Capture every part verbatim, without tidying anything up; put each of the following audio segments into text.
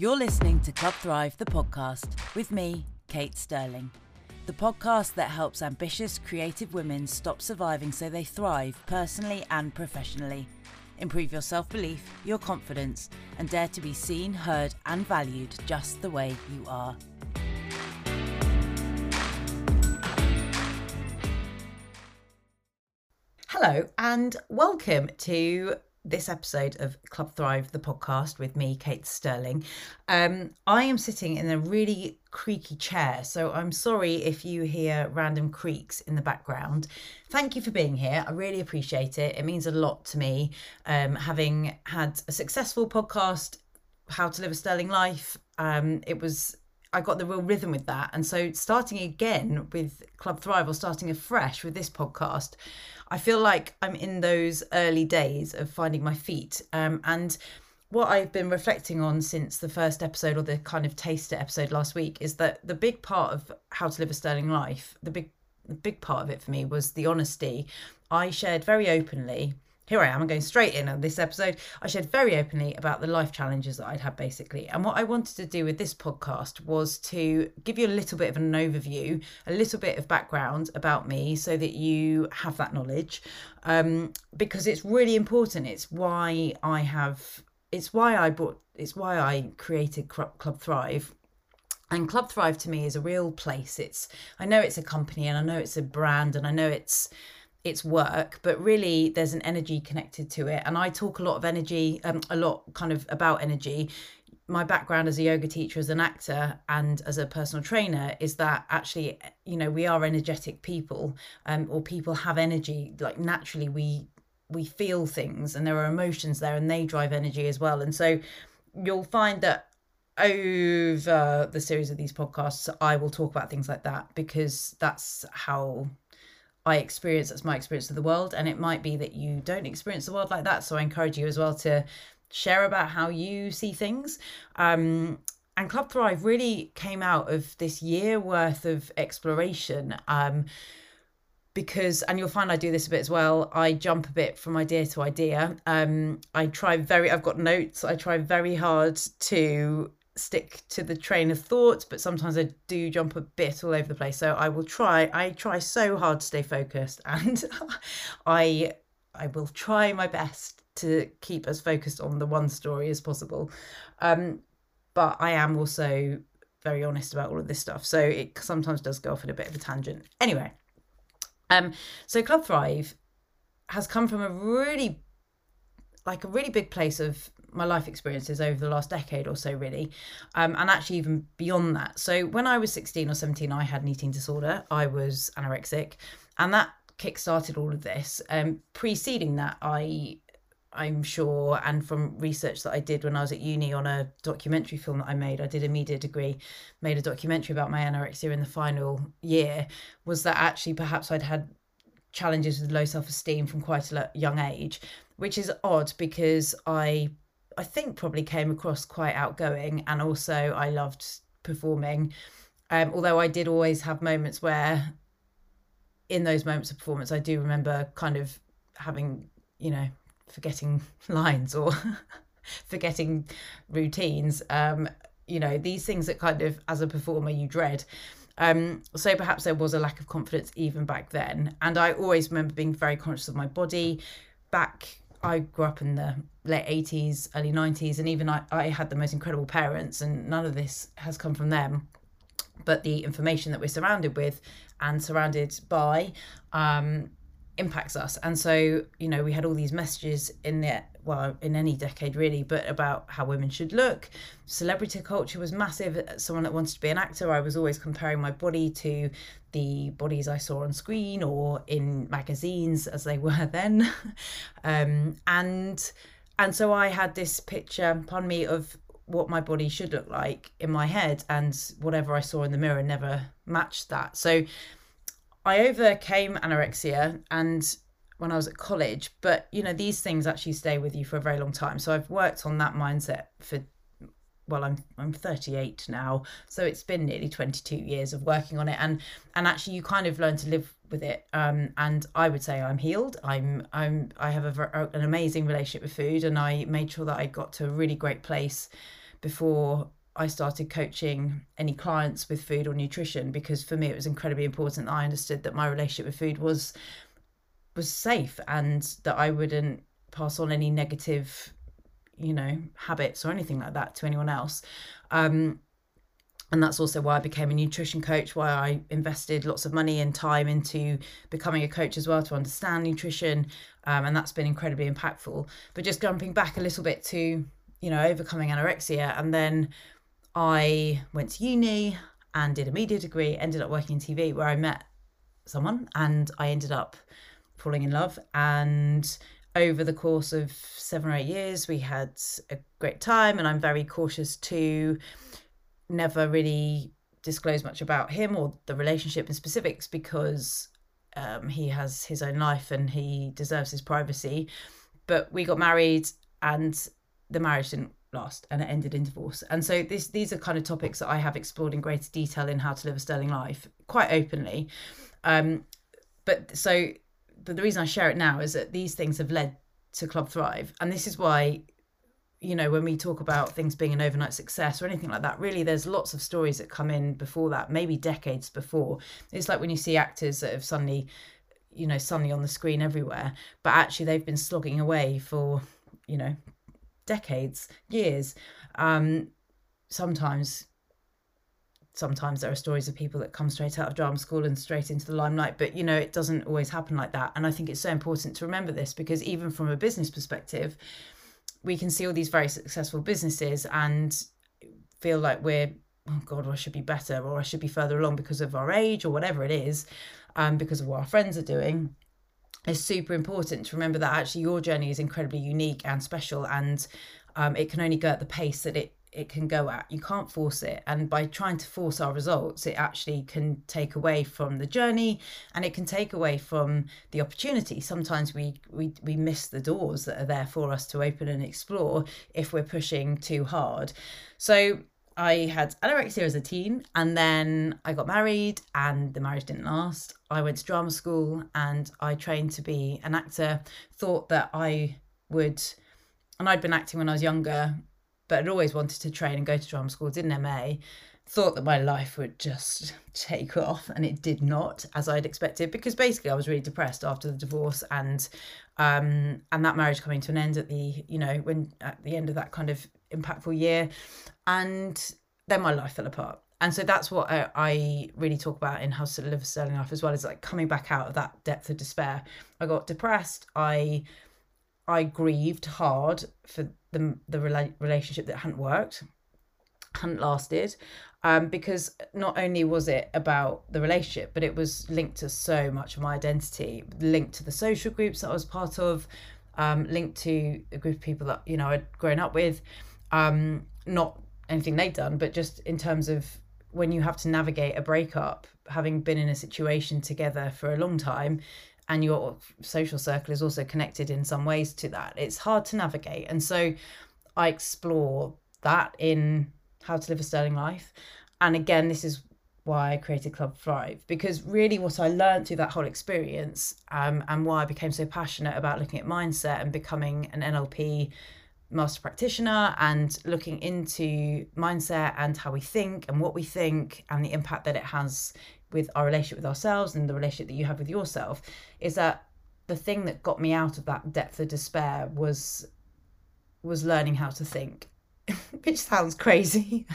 You're listening to Club Thrive, the podcast, with me, Kate Stirling. The podcast that helps ambitious, creative women stop surviving so they thrive personally and professionally. Improve your self-belief, your confidence, and dare to be seen, heard, and valued just the way you are. Hello, and welcome to this episode of Club Thrive, the podcast, with me, Kate Stirling. Um, I am sitting in a really creaky chair, so I'm sorry if you hear random creaks in the background. Thank you for being here. I really appreciate it. It means a lot to me. Um, having had a successful podcast, How to Live a Stirling Life, um, it was I got the real rhythm with that. And so starting again with Club Thrive, or starting afresh with this podcast, I feel like I'm in those early days of finding my feet. Um, and what I've been reflecting on since the first episode, or the kind of taster episode last week, is that the big part of How to Live a Stirling Life, the big, the big part of it for me was the honesty. I shared very openly. Here I am, I'm going straight in on this episode. I shared very openly about the life challenges that I'd had, basically. And what I wanted to do with this podcast was to give you a little bit of an overview, a little bit of background about me, so that you have that knowledge, um, because it's really important. It's why I have, it's why I brought, it's why I created Club Thrive. And Club Thrive to me is a real place. It's, I know it's a company, and I know it's a brand, and I know it's, it's work, but really there's an energy connected to it. And I talk a lot of energy, um, a lot kind of about energy. My background as a yoga teacher, as an actor, and as a personal trainer is that actually, you know, we are energetic people, um, or people have energy. Like naturally we, we feel things, and there are emotions there, and they drive energy as well. And so you'll find that over the series of these podcasts, I will talk about things like that, because that's how I experience, that's my experience of the world. And it might be that you don't experience the world like that, so I encourage you as well to share about how you see things. Um, and Club Thrive really came out of this year worth of exploration, um, because, and you'll find I do this a bit as well, I jump a bit from idea to idea. Um, I try very, I've got notes, I try very hard to stick to the train of thought, but sometimes I do jump a bit all over the place. So I will try, I try so hard to stay focused, and I I will try my best to keep as focused on the one story as possible. Um, but I am also very honest about all of this stuff, so it sometimes does go off in a bit of a tangent. Anyway, um, so Club Thrive has come from a really, like a really big place of my life experiences over the last decade or so, really, um, and actually even beyond that. So when I was sixteen or seventeen, I had an eating disorder. I was anorexic, and that kick-started all of this. Um, preceding that, I, I'm sure, and from research that I did when I was at uni on a documentary film that I made, I did a media degree, made a documentary about my anorexia in the final year, was that actually perhaps I'd had challenges with low self-esteem from quite a young age, which is odd because I I think probably came across quite outgoing, and also I loved performing. Um, although I did always have moments where, in those moments of performance, I do remember kind of having, you know, forgetting lines or forgetting routines. Um, you know, these things that kind of, as a performer, you dread. Um, so perhaps there was a lack of confidence even back then. And I always remember being very conscious of my body. Back, I grew up in the late eighties, early nineties, and even I, I had the most incredible parents, and none of this has come from them. But the information that we're surrounded with and surrounded by um, impacts us. And so, you know, we had all these messages in the, well, in any decade really, but about how women should look. Celebrity culture was massive. As someone that wanted to be an actor, I was always comparing my body to the bodies I saw on screen or in magazines as they were then. um, and and so I had this picture, pardon me, of what my body should look like in my head, and whatever I saw in the mirror never matched that. So I overcame anorexia and when I was at college, but you know, these things actually stay with you for a very long time. So I've worked on that mindset for, well, I'm I'm thirty-eight now, so it's been nearly twenty-two years of working on it, and and actually you kind of learn to live with it. Um, and I would say I'm healed. I'm I'm I have a, an amazing relationship with food, and I made sure that I got to a really great place before I started coaching any clients with food or nutrition, because for me it was incredibly important that I understood that my relationship with food was was safe, and that I wouldn't pass on any negative, you know, habits or anything like that to anyone else. Um, and that's also why I became a nutrition coach, why I invested lots of money and time into becoming a coach as well, to understand nutrition. Um, and that's been incredibly impactful. But just jumping back a little bit to, you know, overcoming anorexia, and then I went to uni and did a media degree, ended up working in T V, where I met someone and I ended up falling in love. And over the course of seven or eight years, we had a great time, and I'm very cautious to never really disclose much about him or the relationship in specifics, because um, he has his own life and he deserves his privacy. But we got married and the marriage didn't last, and it ended in divorce. And so this these are kind of topics that I have explored in greater detail in How to Live a Stirling Life quite openly. Um, but so the, the reason I share it now is that these things have led to Club Thrive. And this is why, you know, when we talk about things being an overnight success or anything like that, really there's lots of stories that come in before that, maybe decades before. It's like when you see actors that have suddenly, you know, suddenly on the screen everywhere, but actually they've been slogging away for, you know, decades, years. Um, sometimes, sometimes there are stories of people that come straight out of drama school and straight into the limelight, but you know, it doesn't always happen like that. And I think it's so important to remember this, because even from a business perspective, we can see all these very successful businesses and feel like we're, oh God, well, I should be better, or I should be further along because of our age or whatever it is, um, because of what our friends are doing. It's super important to remember that actually your journey is incredibly unique and special, and um, it can only go at the pace that it, it can go at. You can't force it. And by trying to force our results, it actually can take away from the journey, and it can take away from the opportunity. Sometimes we, we, we miss the doors that are there for us to open and explore if we're pushing too hard. So I had anorexia as a teen, and then I got married and the marriage didn't last. I went to drama school and I trained to be an actor, thought that I would, and I'd been acting when I was younger, but I'd always wanted to train and go to drama school, did an M A, thought that my life would just take off, and it did not, as I'd expected, because basically I was really depressed after the divorce and um, and that marriage coming to an end at the, you know, when at the end of that kind of impactful year. And then my life fell apart. And so that's what I, I really talk about in How to Live a Stirling Life as well, is like coming back out of that depth of despair. I got depressed. I I grieved hard for the the rela- relationship that hadn't worked, hadn't lasted, um, because not only was it about the relationship, but it was linked to so much of my identity, linked to the social groups that I was part of, um, linked to a group of people that, you know, I'd grown up with, um, not anything they'd done, but just in terms of when you have to navigate a breakup, having been in a situation together for a long time, and your social circle is also connected in some ways to that, it's hard to navigate. And so I explore that in How to Live a Stirling Life. And again, this is why I created Club Thrive, because really what I learned through that whole experience, um, and why I became so passionate about looking at mindset and becoming an N L P master practitioner and looking into mindset and how we think and what we think and the impact that it has with our relationship with ourselves and the relationship that you have with yourself, is that the thing that got me out of that depth of despair was was learning how to think, which sounds crazy.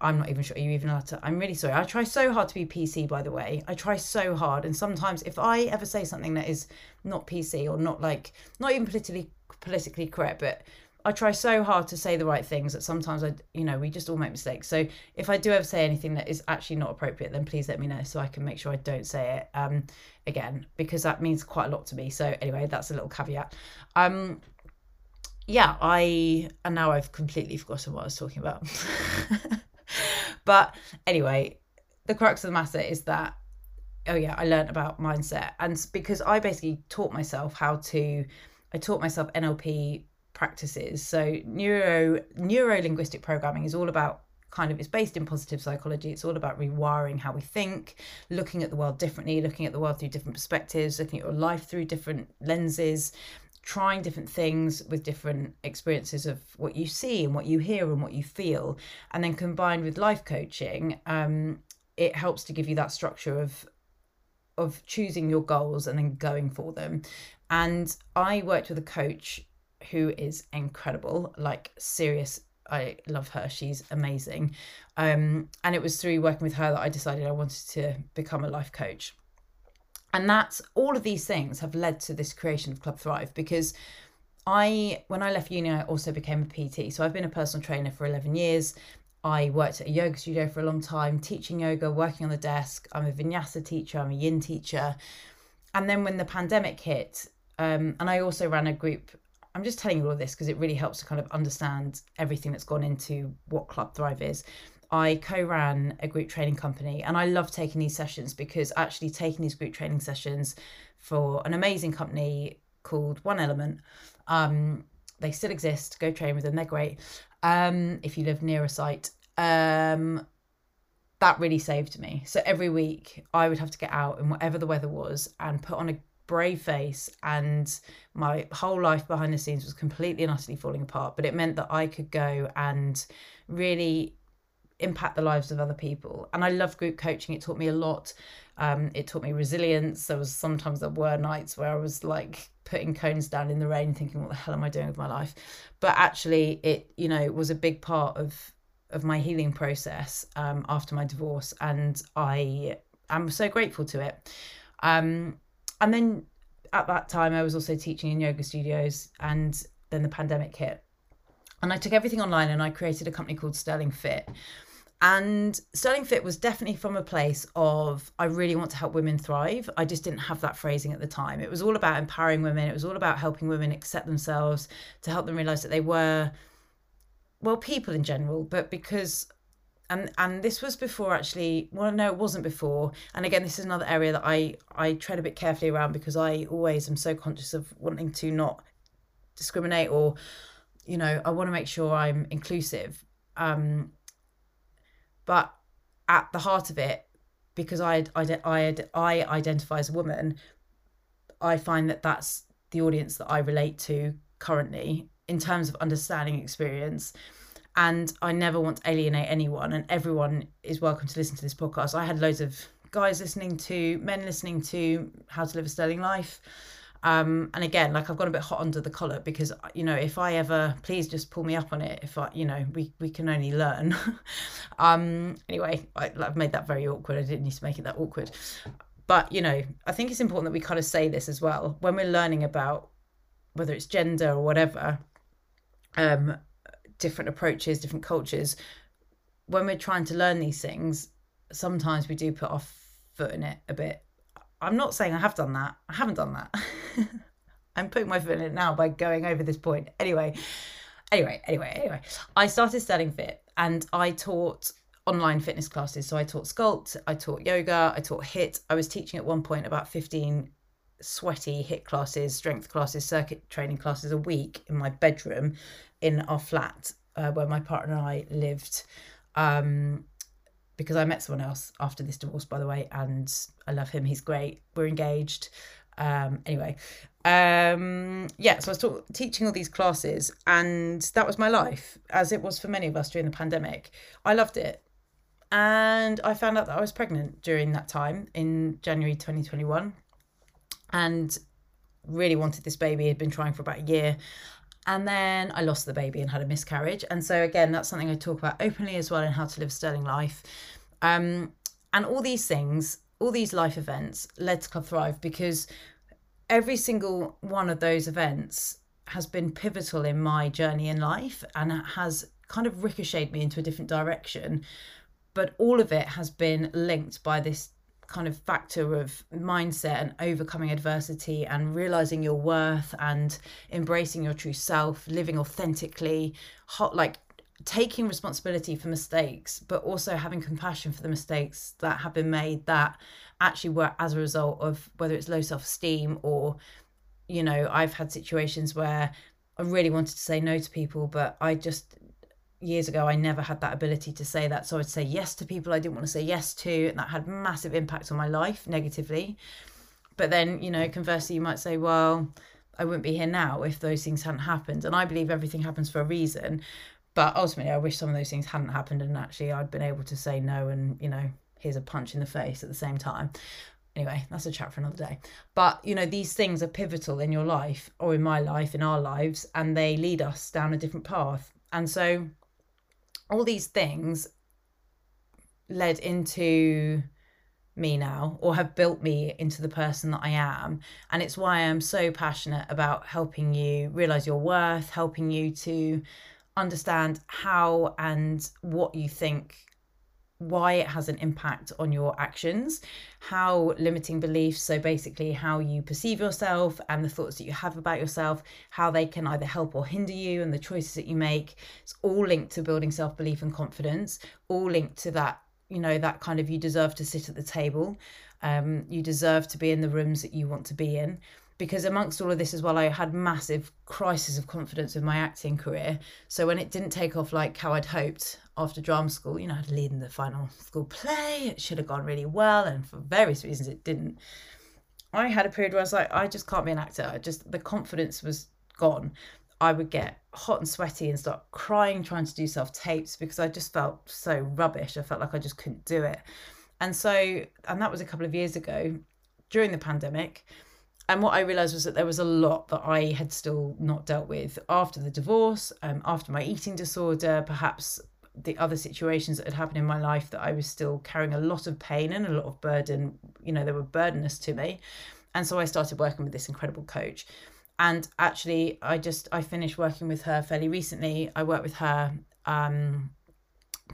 I'm not even sure you even allowed to. I'm really sorry. I try so hard to be P C, by the way. I try so hard. And sometimes if I ever say something that is not P C or not like, not even politically politically correct, but I try so hard to say the right things that sometimes I, you know, we just all make mistakes. So if I do ever say anything that is actually not appropriate, then please let me know so I can make sure I don't say it um, again, because that means quite a lot to me. So anyway, that's a little caveat. Um, yeah, I, and now I've completely forgotten what I was talking about. But anyway, the crux of the matter is that, oh yeah, I learned about mindset, and because I basically taught myself how to, I taught myself N L P practices. So neuro neuro-linguistic programming is all about kind of, it's based in positive psychology. It's all about rewiring how we think, looking at the world differently, looking at the world through different perspectives, looking at your life through different lenses, trying different things with different experiences of what you see and what you hear and what you feel, and then combined with life coaching, um, it helps to give you that structure of of choosing your goals and then going for them. And I worked with a coach who is incredible, like serious. I love her. She's amazing. Um, and it was through working with her that I decided I wanted to become a life coach. And that's all of these things have led to this creation of Club Thrive, because I, when I left uni, I also became a P T. So I've been a personal trainer for eleven years. I worked at a yoga studio for a long time, teaching yoga, working on the desk. I'm a vinyasa teacher. I'm a yin teacher. And then when the pandemic hit, um, and I also ran a group. I'm just telling you all of this because it really helps to kind of understand everything that's gone into what Club Thrive is. I co-ran a group training company, and I love taking these sessions, because actually taking these group training sessions for an amazing company called One Element. Um, they still exist. Go train with them. They're great. Um, if you live near a site, um, that really saved me. So every week I would have to get out in whatever the weather was and put on a brave face, and my whole life behind the scenes was completely and utterly falling apart, but it meant that I could go and really impact the lives of other people. And I love group coaching. It taught me a lot. Um, it taught me resilience. There was sometimes there were nights where I was like putting cones down in the rain thinking, what the hell am I doing with my life? But actually it, you know, was a big part of of my healing process um, after my divorce, and I am so grateful to it. Um, And then at that time, I was also teaching in yoga studios, and then the pandemic hit. And I took everything online and I created a company called Stirling Fit. And Stirling Fit was definitely from a place of, I really want to help women thrive. I just didn't have that phrasing at the time. It was all about empowering women. It was all about helping women accept themselves, to help them realise that they were, well, people in general, but because... And and this was before actually, well, no, it wasn't before. And again, this is another area that I, I tread a bit carefully around, because I always am so conscious of wanting to not discriminate, or, you know, I want to make sure I'm inclusive. Um, but at the heart of it, because I, I, I, I identify as a woman, I find that that's the audience that I relate to currently in terms of understanding experience. And I never want to alienate anyone, and everyone is welcome to listen to this podcast. I had loads of guys listening to, men listening to How to Live a Stirling Life. Um, and again, like I've gone a bit hot under the collar, because, you know, if I ever, please just pull me up on it. If I, you know, we, we can only learn. um, anyway, I, I've made that very awkward. I didn't need to make it that awkward. But, you know, I think it's important that we kind of say this as well. When we're learning about whether it's gender or whatever, um, different approaches, different cultures, when we're trying to learn these things, sometimes we do put our foot in it a bit. I'm not saying I have done that. I haven't done that. I'm putting my foot in it now by going over this point. Anyway, anyway, anyway, anyway. I started Stirling Fit, and I taught online fitness classes. So I taught sculpt, I taught yoga, I taught H I I T. I was teaching at one point about fifteen sweaty H I I T classes, strength classes, circuit training classes a week in my bedroom in our flat uh, where my partner and I lived, um, because I met someone else after this divorce, by the way, and I love him. He's great. We're engaged. Um, anyway, um, yeah, so I was ta- teaching all these classes, and that was my life, as it was for many of us during the pandemic. I loved it. And I found out that I was pregnant during that time in January twenty twenty-one, and really wanted this baby. Had been trying for about a year. And then I lost the baby and had a miscarriage. And so again, that's something I talk about openly as well in How to Live a Stirling Life. Um, and all these things, all these life events led to Club Thrive, because every single one of those events has been pivotal in my journey in life, and it has kind of ricocheted me into a different direction. But all of it has been linked by this kind of factor of mindset and overcoming adversity and realizing your worth and embracing your true self, living authentically, hot, like taking responsibility for mistakes, but also having compassion for the mistakes that have been made that actually were as a result of whether it's low self-esteem or, you know, I've had situations where I really wanted to say no to people, but I just... years ago, I never had that ability to say that. So I'd say yes to people I didn't want to say yes to. And that had massive impact on my life negatively. But then, you know, conversely, you might say, well, I wouldn't be here now if those things hadn't happened. And I believe everything happens for a reason, but ultimately I wish some of those things hadn't happened, and actually I'd been able to say no and, you know, here's a punch in the face at the same time. Anyway, that's a chat for another day. But, you know, these things are pivotal in your life, or in my life, in our lives, and they lead us down a different path. And so all these things led into me now, or have built me into the person that I am. And it's why I'm so passionate about helping you realize your worth, helping you to understand how and what you think, why it has an impact on your actions, how limiting beliefs, so basically how you perceive yourself and the thoughts that you have about yourself, how they can either help or hinder you, and the choices that you make. It's all linked to building self-belief and confidence, all linked to that, you know, that kind of, you deserve to sit at the table, um, you deserve to be in the rooms that you want to be in. Because amongst all of this as well, I had massive crisis of confidence in my acting career. So when it didn't take off like how I'd hoped after drama school, you know, I'd lead in the final school play, it should have gone really well, and for various reasons it didn't. I had a period where I was like, I just can't be an actor. I just, the confidence was gone. I would get hot and sweaty and start crying, trying to do self-tapes, because I just felt so rubbish. I felt like I just couldn't do it. And so, and that was a couple of years ago during the pandemic. And what I realised was that there was a lot that I had still not dealt with after the divorce, um, after my eating disorder, perhaps the other situations that had happened in my life, that I was still carrying a lot of pain and a lot of burden. You know, they were burdenous to me. And so I started working with this incredible coach. And actually, I just, I finished working with her fairly recently. I worked with her um,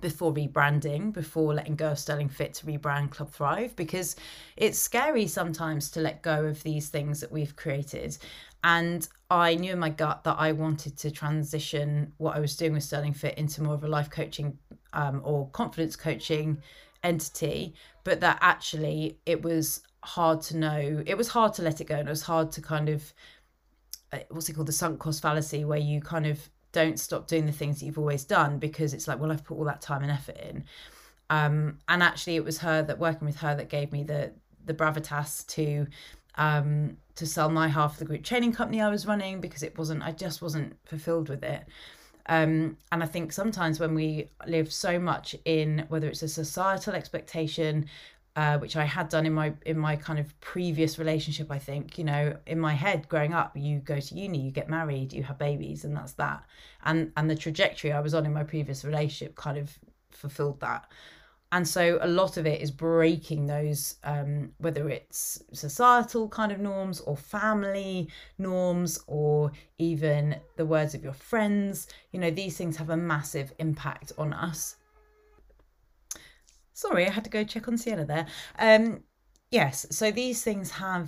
before rebranding, before letting go of Stirling Fit to rebrand Club Thrive, because it's scary sometimes to let go of these things that we've created. And I knew in my gut that I wanted to transition what I was doing with Stirling Fit into more of a life coaching um, or confidence coaching entity, but that actually it was hard to know, it was hard to let it go, and it was hard to kind of, what's it called, the sunk cost fallacy, where you kind of don't stop doing the things that you've always done, because it's like, well, I've put all that time and effort in. Um, and actually it was her that, working with her, that gave me the the bravitas to um, to sell my half of the group training company I was running, because it wasn't, I just wasn't fulfilled with it. Um, and I think sometimes when we live so much in, whether it's a societal expectation, Uh, which I had done in my in my kind of previous relationship, I think, you know, in my head growing up, you go to uni, you get married, you have babies, and that's that. And and the trajectory I was on in my previous relationship kind of fulfilled that. And so a lot of it is breaking those, um, whether it's societal kind of norms or family norms, or even the words of your friends. You know, these things have a massive impact on us. Sorry, I had to go check on Sienna there. Um, yes, so these things have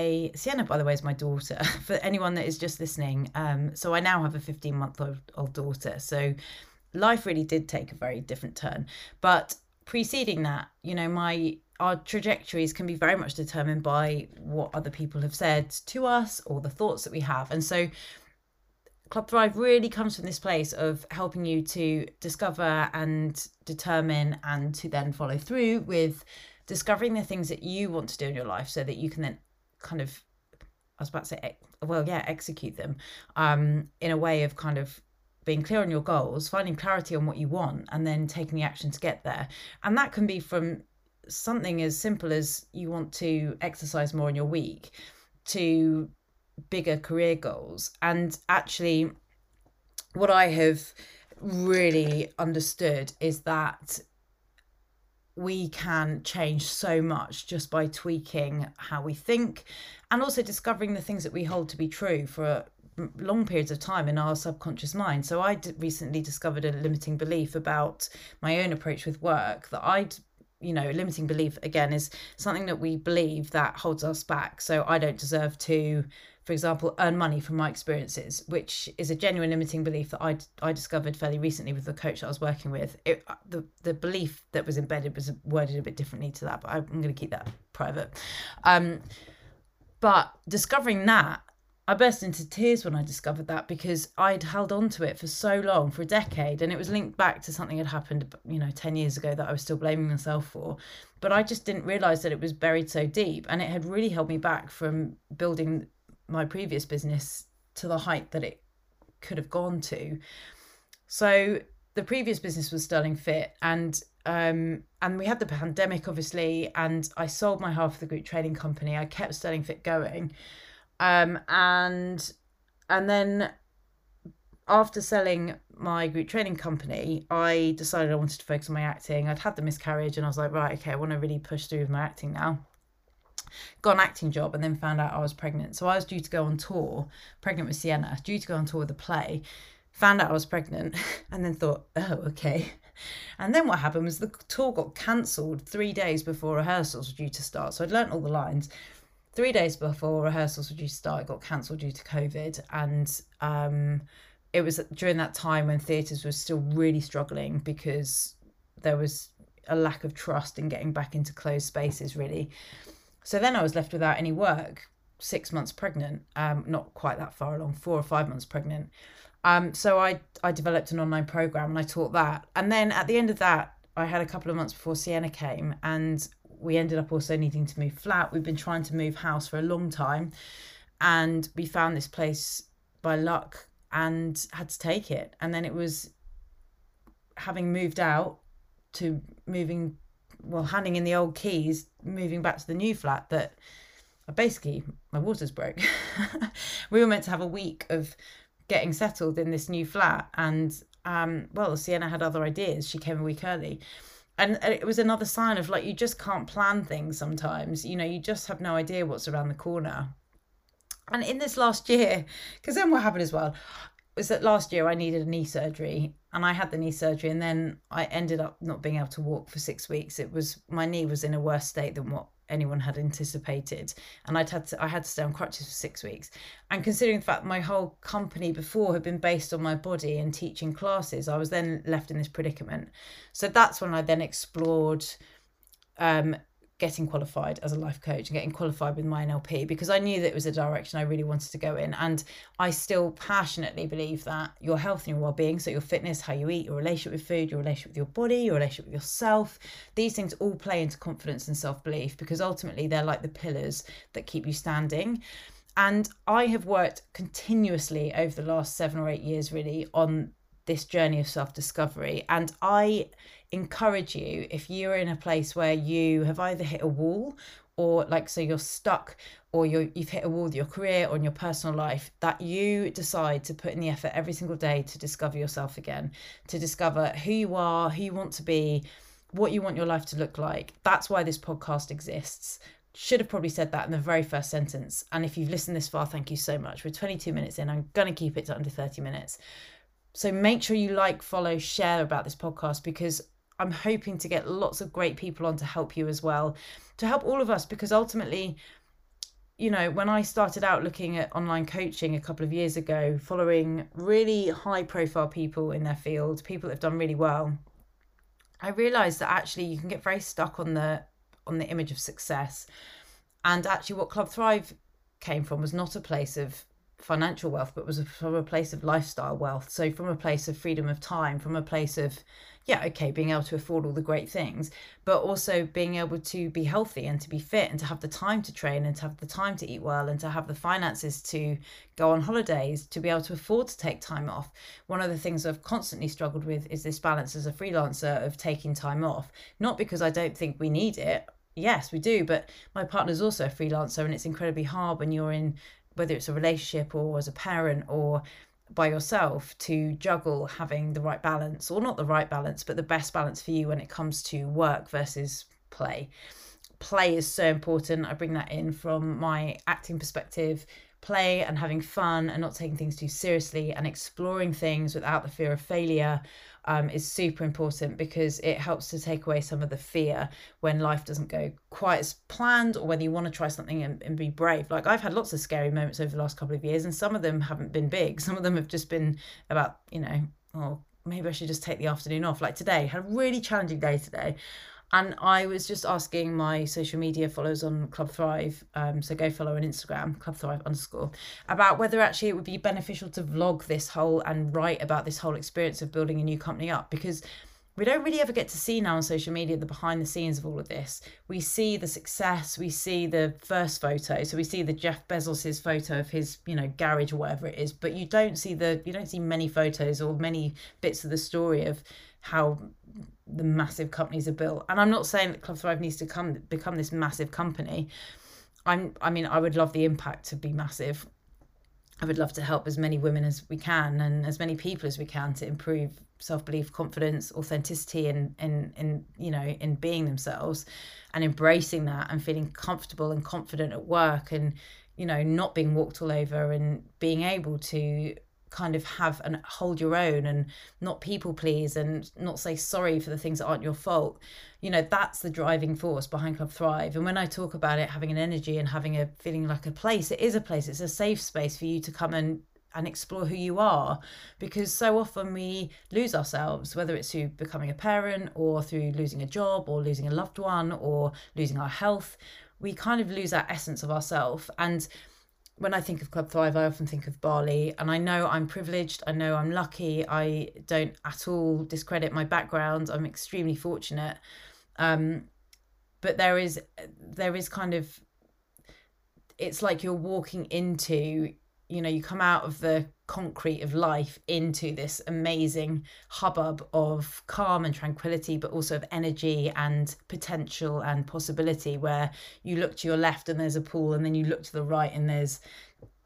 a... Sienna, by the way, is my daughter, for anyone that is just listening. Um, so I now have a fifteen-month-old daughter. So life really did take a very different turn. But preceding that, you know, my our trajectories can be very much determined by what other people have said to us, or the thoughts that we have. And so Club Thrive really comes from this place of helping you to discover and determine, and to then follow through with discovering the things that you want to do in your life, so that you can then kind of, I was about to say, well, yeah, execute them um, in a way of kind of being clear on your goals, finding clarity on what you want, and then taking the action to get there. And that can be from something as simple as you want to exercise more in your week, to bigger career goals. And actually what I have really understood is that we can change so much just by tweaking how we think, and also discovering the things that we hold to be true for long periods of time in our subconscious mind. So I recently discovered a limiting belief about my own approach with work that I'd you know, limiting belief, again, is something that we believe that holds us back. So I don't deserve to, for example, earn money from my experiences, which is a genuine limiting belief that I, I discovered fairly recently with the coach that I was working with. It, the, the belief that was embedded was worded a bit differently to that, but I'm going to keep that private. Um, but discovering that, I burst into tears when I discovered that, because I'd held on to it for so long, for a decade, and it was linked back to something that happened, you know, ten years ago that I was still blaming myself for. But I just didn't realise that it was buried so deep, and it had really held me back from building my previous business to the height that it could have gone to. So the previous business was Stirling Fit, and um and we had the pandemic, obviously, and I sold my half of the group trading company. I kept Stirling Fit going, um and and then after selling my group training company, I decided I wanted to focus on my acting. I'd had the miscarriage and I was like, right, okay, I want to really push through with my acting now. Got an acting job and then found out I was pregnant. So I was due to go on tour, pregnant with Sienna, due to go on tour with a play, found out I was pregnant and then thought, oh, okay. And then what happened was the tour got cancelled three days before rehearsals were due to start. So I'd learnt all the lines. Three days before rehearsals were due to start, it got cancelled due to COVID. And um it was during that time when theatres were still really struggling because there was a lack of trust in getting back into closed spaces, really. So then I was left without any work, six months pregnant, um, not quite that far along, four or five months pregnant. Um, so I, I developed an online programme and I taught that. And then at the end of that, I had a couple of months before Sienna came, and we ended up also needing to move flat. We've been trying to move house for a long time, and we found this place by luck and had to take it. And then it was having moved out to moving, well, handing in the old keys, moving back to the new flat, that I basically, my waters broke. We were meant to have a week of getting settled in this new flat, and um well, Sienna had other ideas. She came a week early, and it was another sign of, like, you just can't plan things sometimes, you know, you just have no idea what's around the corner. And in this last year, because then what happened as well was that last year I needed a knee surgery, and I had the knee surgery, and then I ended up not being able to walk for six weeks. It was, my knee was in a worse state than what anyone had anticipated. And I'd had to, I had to stay on crutches for six weeks. And considering the fact my whole company before had been based on my body and teaching classes, I was then left in this predicament. So that's when I then explored, um, getting qualified as a life coach and getting qualified with my N L P, because I knew that it was a direction I really wanted to go in. And I still passionately believe that your health and your well-being, so your fitness, how you eat, your relationship with food, your relationship with your body, your relationship with yourself, these things all play into confidence and self-belief, because ultimately they're like the pillars that keep you standing. And I have worked continuously over the last seven or eight years really on this journey of self-discovery. And I encourage you, if you're in a place where you have either hit a wall, or like, so you're stuck, or you're, you've hit a wall with your career or in your personal life, that you decide to put in the effort every single day to discover yourself again, to discover who you are, who you want to be, what you want your life to look like. That's why this podcast exists. Should have probably said that in the very first sentence. And if you've listened this far, thank you so much. We're twenty-two minutes in. I'm going to keep it to under thirty minutes. So make sure you like, follow, share about this podcast, because I'm hoping to get lots of great people on to help you as well, to help all of us, because ultimately, you know, when I started out looking at online coaching a couple of years ago, following really high profile people in their field, people that have done really well, I realized that actually you can get very stuck on the on the image of success. And actually what Club Thrive came from was not a place of financial wealth, but was from a place of lifestyle wealth. So from a place of freedom of time, from a place of, yeah, okay, being able to afford all the great things, but also being able to be healthy and to be fit and to have the time to train and to have the time to eat well and to have the finances to go on holidays, to be able to afford to take time off. One of the things I've constantly struggled with is this balance as a freelancer of taking time off, not because I don't think we need it. Yes, we do. But my partner's also a freelancer, and it's incredibly hard when you're in, whether it's a relationship or as a parent or by yourself, to juggle having the right balance, or not the right balance, but the best balance for you when it comes to work versus play. Play is so important. I bring that in from my acting perspective. Play and having fun and not taking things too seriously and exploring things without the fear of failure um, is super important, because it helps to take away some of the fear when life doesn't go quite as planned, or when you want to try something and, and be brave. Like, I've had lots of scary moments over the last couple of years, and some of them haven't been big. Some of them have just been about, you know, oh, maybe I should just take the afternoon off. Like today, I had a really challenging day today. And I was just asking my social media followers on Club Thrive, um, so go follow on Instagram, Club Thrive underscore, about whether actually it would be beneficial to vlog this whole and write about this whole experience of building a new company up, because we don't really ever get to see now on social media the behind the scenes of all of this. We see the success, we see the first photo, so we see the Jeff Bezos's photo of his, you know, garage or whatever it is, but you don't see the you don't see many photos or many bits of the story of how the massive companies are built. And I'm not saying that Club Thrive needs to come become this massive company. I'm I mean I would love the impact to be massive. I would love to help as many women as we can and as many people as we can to improve self-belief, confidence, authenticity, and in, in, in, you know, in being themselves and embracing that and feeling comfortable and confident at work and, you know, not being walked all over and being able to kind of have and hold your own and not people please and not say sorry for the things that aren't your fault. You know, that's the driving force behind Club Thrive. And when I talk about it, having an energy and having a feeling like a place, it is a place, it's a safe space for you to come and and explore who you are, because so often we lose ourselves, whether it's through becoming a parent or through losing a job or losing a loved one or losing our health. We kind of lose that essence of ourselves. And when I think of Club Thrive, I often think of Bali, and I know I'm privileged, I know I'm lucky, I don't at all discredit my background, I'm extremely fortunate. Um, but there is, there is kind of, it's like you're walking into, you know, you come out of the concrete of life into this amazing hubbub of calm and tranquility, but also of energy and potential and possibility, where you look to your left and there's a pool, and then you look to the right and there's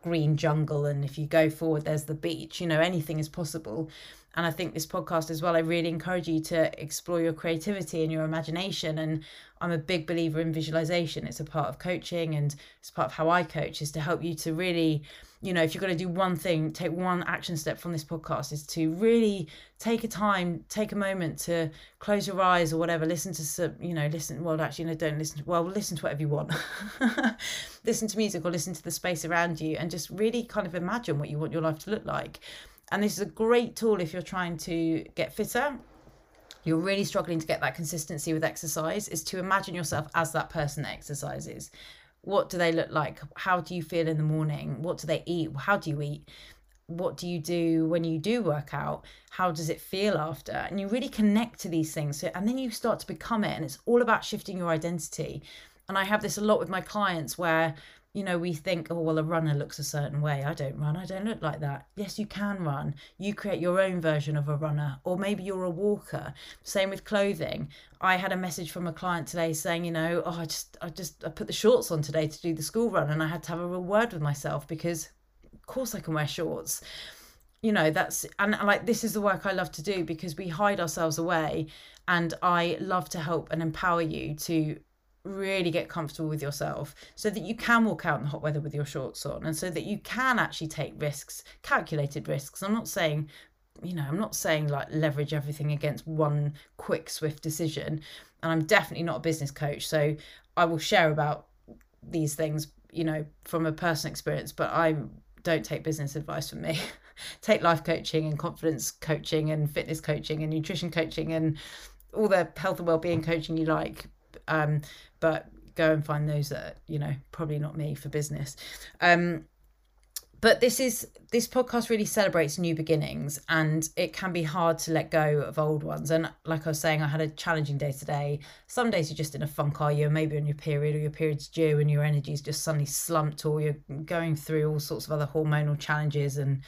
green jungle, and if you go forward there's the beach. You know, anything is possible. And I think this podcast as well, I really encourage you to explore your creativity and your imagination. And I'm a big believer in visualization. It's a part of coaching, and it's part of how I coach, is to help you to really, you know, if you're going to do one thing, take one action step from this podcast, is to really take a time, take a moment to close your eyes or whatever, listen to some, you know, listen, well, actually, no, don't listen to, well, listen to whatever you want. Listen to music or listen to the space around you and just really kind of imagine what you want your life to look like. And this is a great tool if you're trying to get fitter, you're really struggling to get that consistency with exercise, is to imagine yourself as that person that exercises. What do they look like? How do you feel in the morning? What do they eat? How do you eat? What do you do when you do work out? How does it feel after? And you really connect to these things. So, and then you start to become it. And it's all about shifting your identity. And I have this a lot with my clients where, you know, we think, oh, well, a runner looks a certain way. I don't run. I don't look like that. Yes, you can run. You create your own version of a runner, or maybe you're a walker. Same with clothing. I had a message from a client today saying, you know, oh, I just, I just, I put the shorts on today to do the school run, and I had to have a real word with myself because, of course, I can wear shorts. You know, that's, and like, this is the work I love to do, because we hide ourselves away, and I love to help and empower you to really get comfortable with yourself so that you can walk out in the hot weather with your shorts on, and so that you can actually take risks, calculated risks. I'm not saying, you know, I'm not saying like leverage everything against one quick, swift decision. And I'm definitely not a business coach, so I will share about these things, you know, from a personal experience, but I don't take business advice from me. Take life coaching and confidence coaching and fitness coaching and nutrition coaching and all the health and wellbeing coaching you like. Um, but go and find those that, you know, probably not me for business. Um, but this is, this podcast really celebrates new beginnings, and it can be hard to let go of old ones. And like I was saying, I had a challenging day today. Some days you're just in a funk, are you? Maybe on your period, or your period's due and your energy's just suddenly slumped, or you're going through all sorts of other hormonal challenges and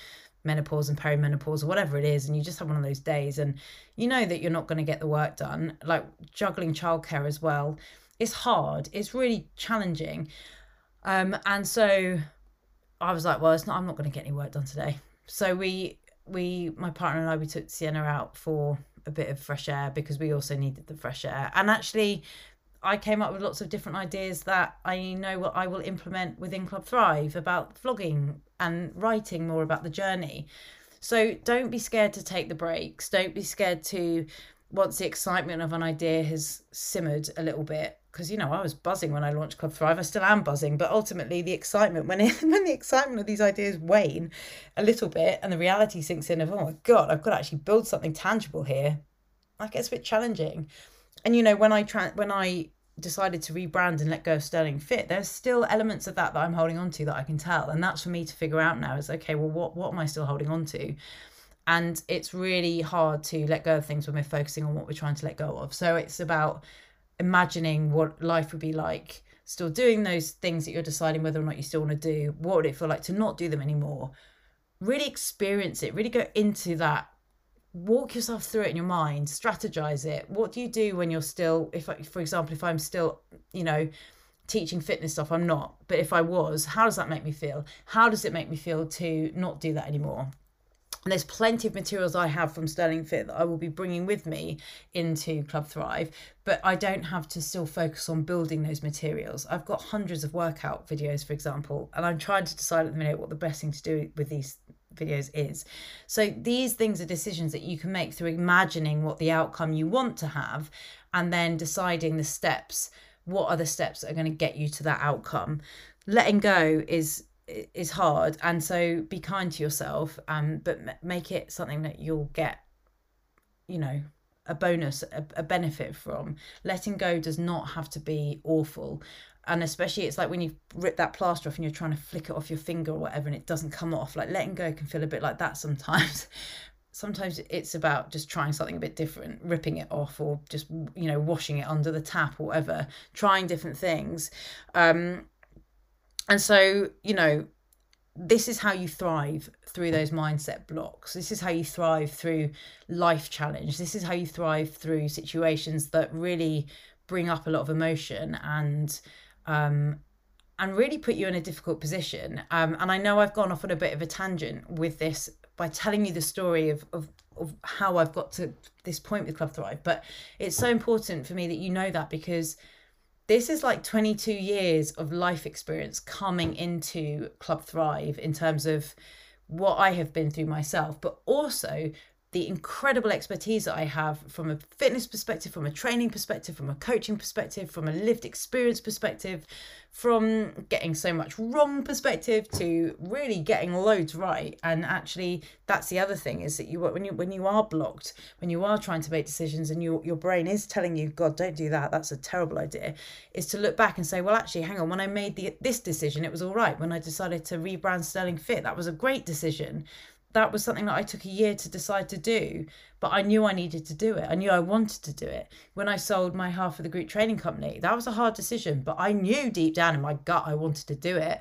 menopause and perimenopause or whatever it is, and you just have one of those days and you know that you're not going to get the work done. Like juggling childcare as well, it's hard, it's really challenging. Um and so I was like, well, it's not, I'm not going to get any work done today. So we we my partner and I, we took Sienna out for a bit of fresh air, because we also needed the fresh air. And actually I came up with lots of different ideas that I know what I will implement within Club Thrive about vlogging and writing more about the journey. So don't be scared to take the breaks. Don't be scared to, once the excitement of an idea has simmered a little bit, because, you know, I was buzzing when I launched Club Thrive. I still am buzzing, but ultimately the excitement, when it, when the excitement of these ideas wane a little bit and the reality sinks in of, oh my God, I've got to actually build something tangible here, that gets a bit challenging. And, you know, when I tra- when I decided to rebrand and let go of Stirling Fit, there's still elements of that that I'm holding on to that I can tell. And that's for me to figure out now, is, okay, well, what, what am I still holding on to? And it's really hard to let go of things when we're focusing on what we're trying to let go of. So it's about imagining what life would be like, still doing those things that you're deciding whether or not you still want to do. What would it feel like to not do them anymore? Really experience it, really go into that, walk yourself through it in your mind, strategize it. What do you do when you're still, if I, for example, if I'm still, you know, teaching fitness stuff, I'm not, but if I was, how does that make me feel? How does it make me feel to not do that anymore? And there's plenty of materials I have from Stirling Fit that I will be bringing with me into Club Thrive, but I don't have to still focus on building those materials. I've got hundreds of workout videos, for example, and I'm trying to decide at the minute what the best thing to do with these videos is. So these things are decisions that you can make through imagining what the outcome you want to have and then deciding the steps. What are the steps that are going to get you to that outcome? Letting go is is hard, and so be kind to yourself, um but make it something that you'll get, you know, a bonus, a, a benefit from. Letting go does not have to be awful, and especially it's like when you rip that plaster off and you're trying to flick it off your finger or whatever and it doesn't come off. Like, letting go can feel a bit like that sometimes. Sometimes it's about just trying something a bit different, ripping it off, or just, you know, washing it under the tap or whatever, trying different things. um And so, you know, this is how you thrive through those mindset blocks. This is how you thrive through life challenge. This is how you thrive through situations that really bring up a lot of emotion and um, and really put you in a difficult position. Um, and I know I've gone off on a bit of a tangent with this by telling you the story of, of, of how I've got to this point with Club Thrive. But it's so important for me that you know that, because this is like twenty-two years of life experience coming into Club Thrive in terms of what I have been through myself, but also the incredible expertise that I have from a fitness perspective, from a training perspective, from a coaching perspective, from a lived experience perspective, from getting so much wrong perspective to really getting loads right. And actually, that's the other thing, is that you when you when you are blocked, when you are trying to make decisions and your your brain is telling you, God, don't do that, that's a terrible idea, is to look back and say, well, actually, hang on, when I made the, this decision, it was all right. When I decided to rebrand Stirling Fit, that was a great decision. That was something that I took a year to decide to do, but I knew I needed to do it. I knew I wanted to do it. When I sold my half of the group training company, that was a hard decision, but I knew deep down in my gut I wanted to do it.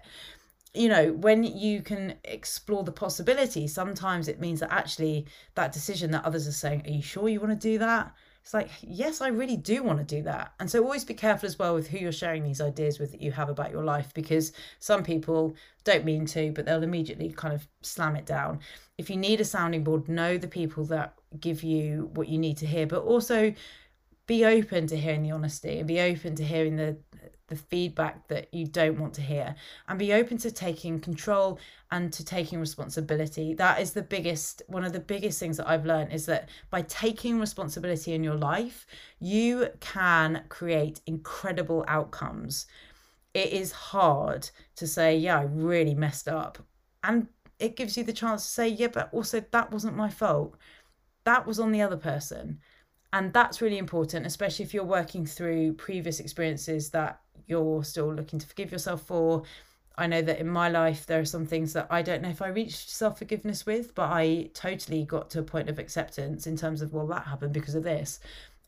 You know, when you can explore the possibility, sometimes it means that actually that decision that others are saying, are you sure you want to do that? It's like, yes, I really do want to do that. And so always be careful as well with who you're sharing these ideas with that you have about your life, because some people don't mean to, but they'll immediately kind of slam it down. If you need a sounding board, know the people that give you what you need to hear, but also be open to hearing the honesty and be open to hearing the the feedback that you don't want to hear, and be open to taking control and to taking responsibility. That is the biggest, one of the biggest things that I've learned, is that by taking responsibility in your life, you can create incredible outcomes. It is hard to say, yeah, I really messed up. And it gives you the chance to say, yeah, but also that wasn't my fault. That was on the other person. And that's really important, especially if you're working through previous experiences that you're still looking to forgive yourself for. I know that in my life, there are some things that I don't know if I reached self-forgiveness with, but I totally got to a point of acceptance in terms of, well, that happened because of this.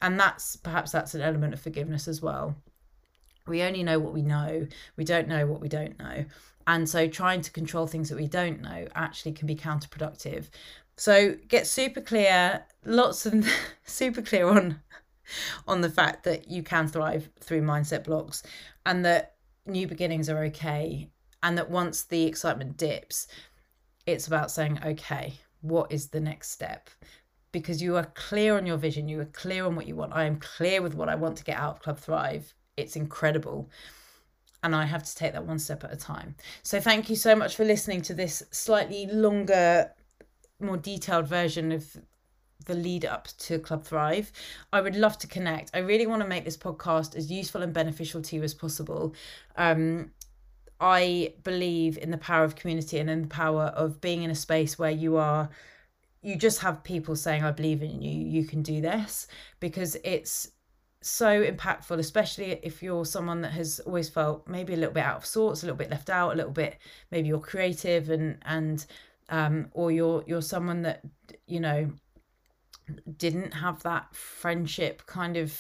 And that's perhaps that's an element of forgiveness as well. We only know what we know. We don't know what we don't know. And so trying to control things that we don't know actually can be counterproductive. So get super clear, lots of super clear on on the fact that you can thrive through mindset blocks, and that new beginnings are okay. And that once the excitement dips, it's about saying, okay, what is the next step? Because you are clear on your vision, you are clear on what you want. I am clear with what I want to get out of Club Thrive. It's incredible. And I have to take that one step at a time. So thank you so much for listening to this slightly longer, more detailed version of the lead up to Club Thrive. I would love to connect. I really want to make this podcast as useful and beneficial to you as possible. Um, I believe in the power of community and in the power of being in a space where you are, you just have people saying, I believe in you, you can do this, because it's so impactful, especially if you're someone that has always felt maybe a little bit out of sorts, a little bit left out, a little bit, maybe you're creative and, and um, or you're you're someone that, you know, didn't have that friendship kind of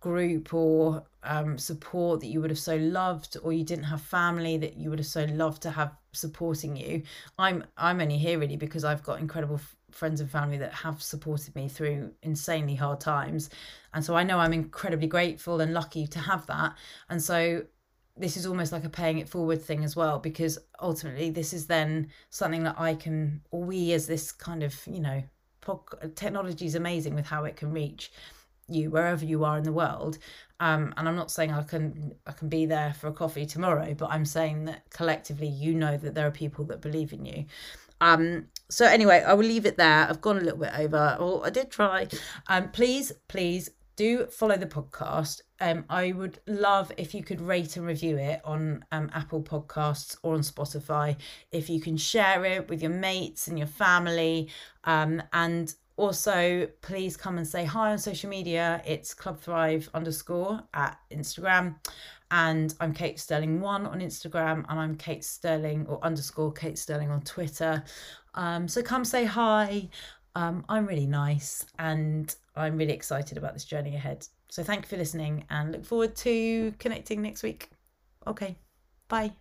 group or um, support that you would have so loved, or you didn't have family that you would have so loved to have supporting you. I'm I'm only here really because I've got incredible f- friends and family that have supported me through insanely hard times, and so I know I'm incredibly grateful and lucky to have that. And so this is almost like a paying it forward thing as well, because ultimately this is then something that I can, or we as this kind of, you know, pod- technology is amazing with how it can reach you wherever you are in the world, um and I'm not saying I can I can be there for a coffee tomorrow, but I'm saying that collectively, you know, that there are people that believe in you. Um so anyway, I will leave it there. I've gone a little bit over. Well, I did try. Um please please do follow the podcast. um I would love if you could rate and review it on um Apple Podcasts or on Spotify. If you can share it with your mates and your family, um and also, please come and say hi on social media. It's Club Thrive underscore at Instagram. And I'm Kate Stirling one on Instagram. And I'm Kate Stirling or underscore Kate Stirling on Twitter. Um, so come say hi. Um, I'm really nice. And I'm really excited about this journey ahead. So thank you for listening and look forward to connecting next week. Okay, bye.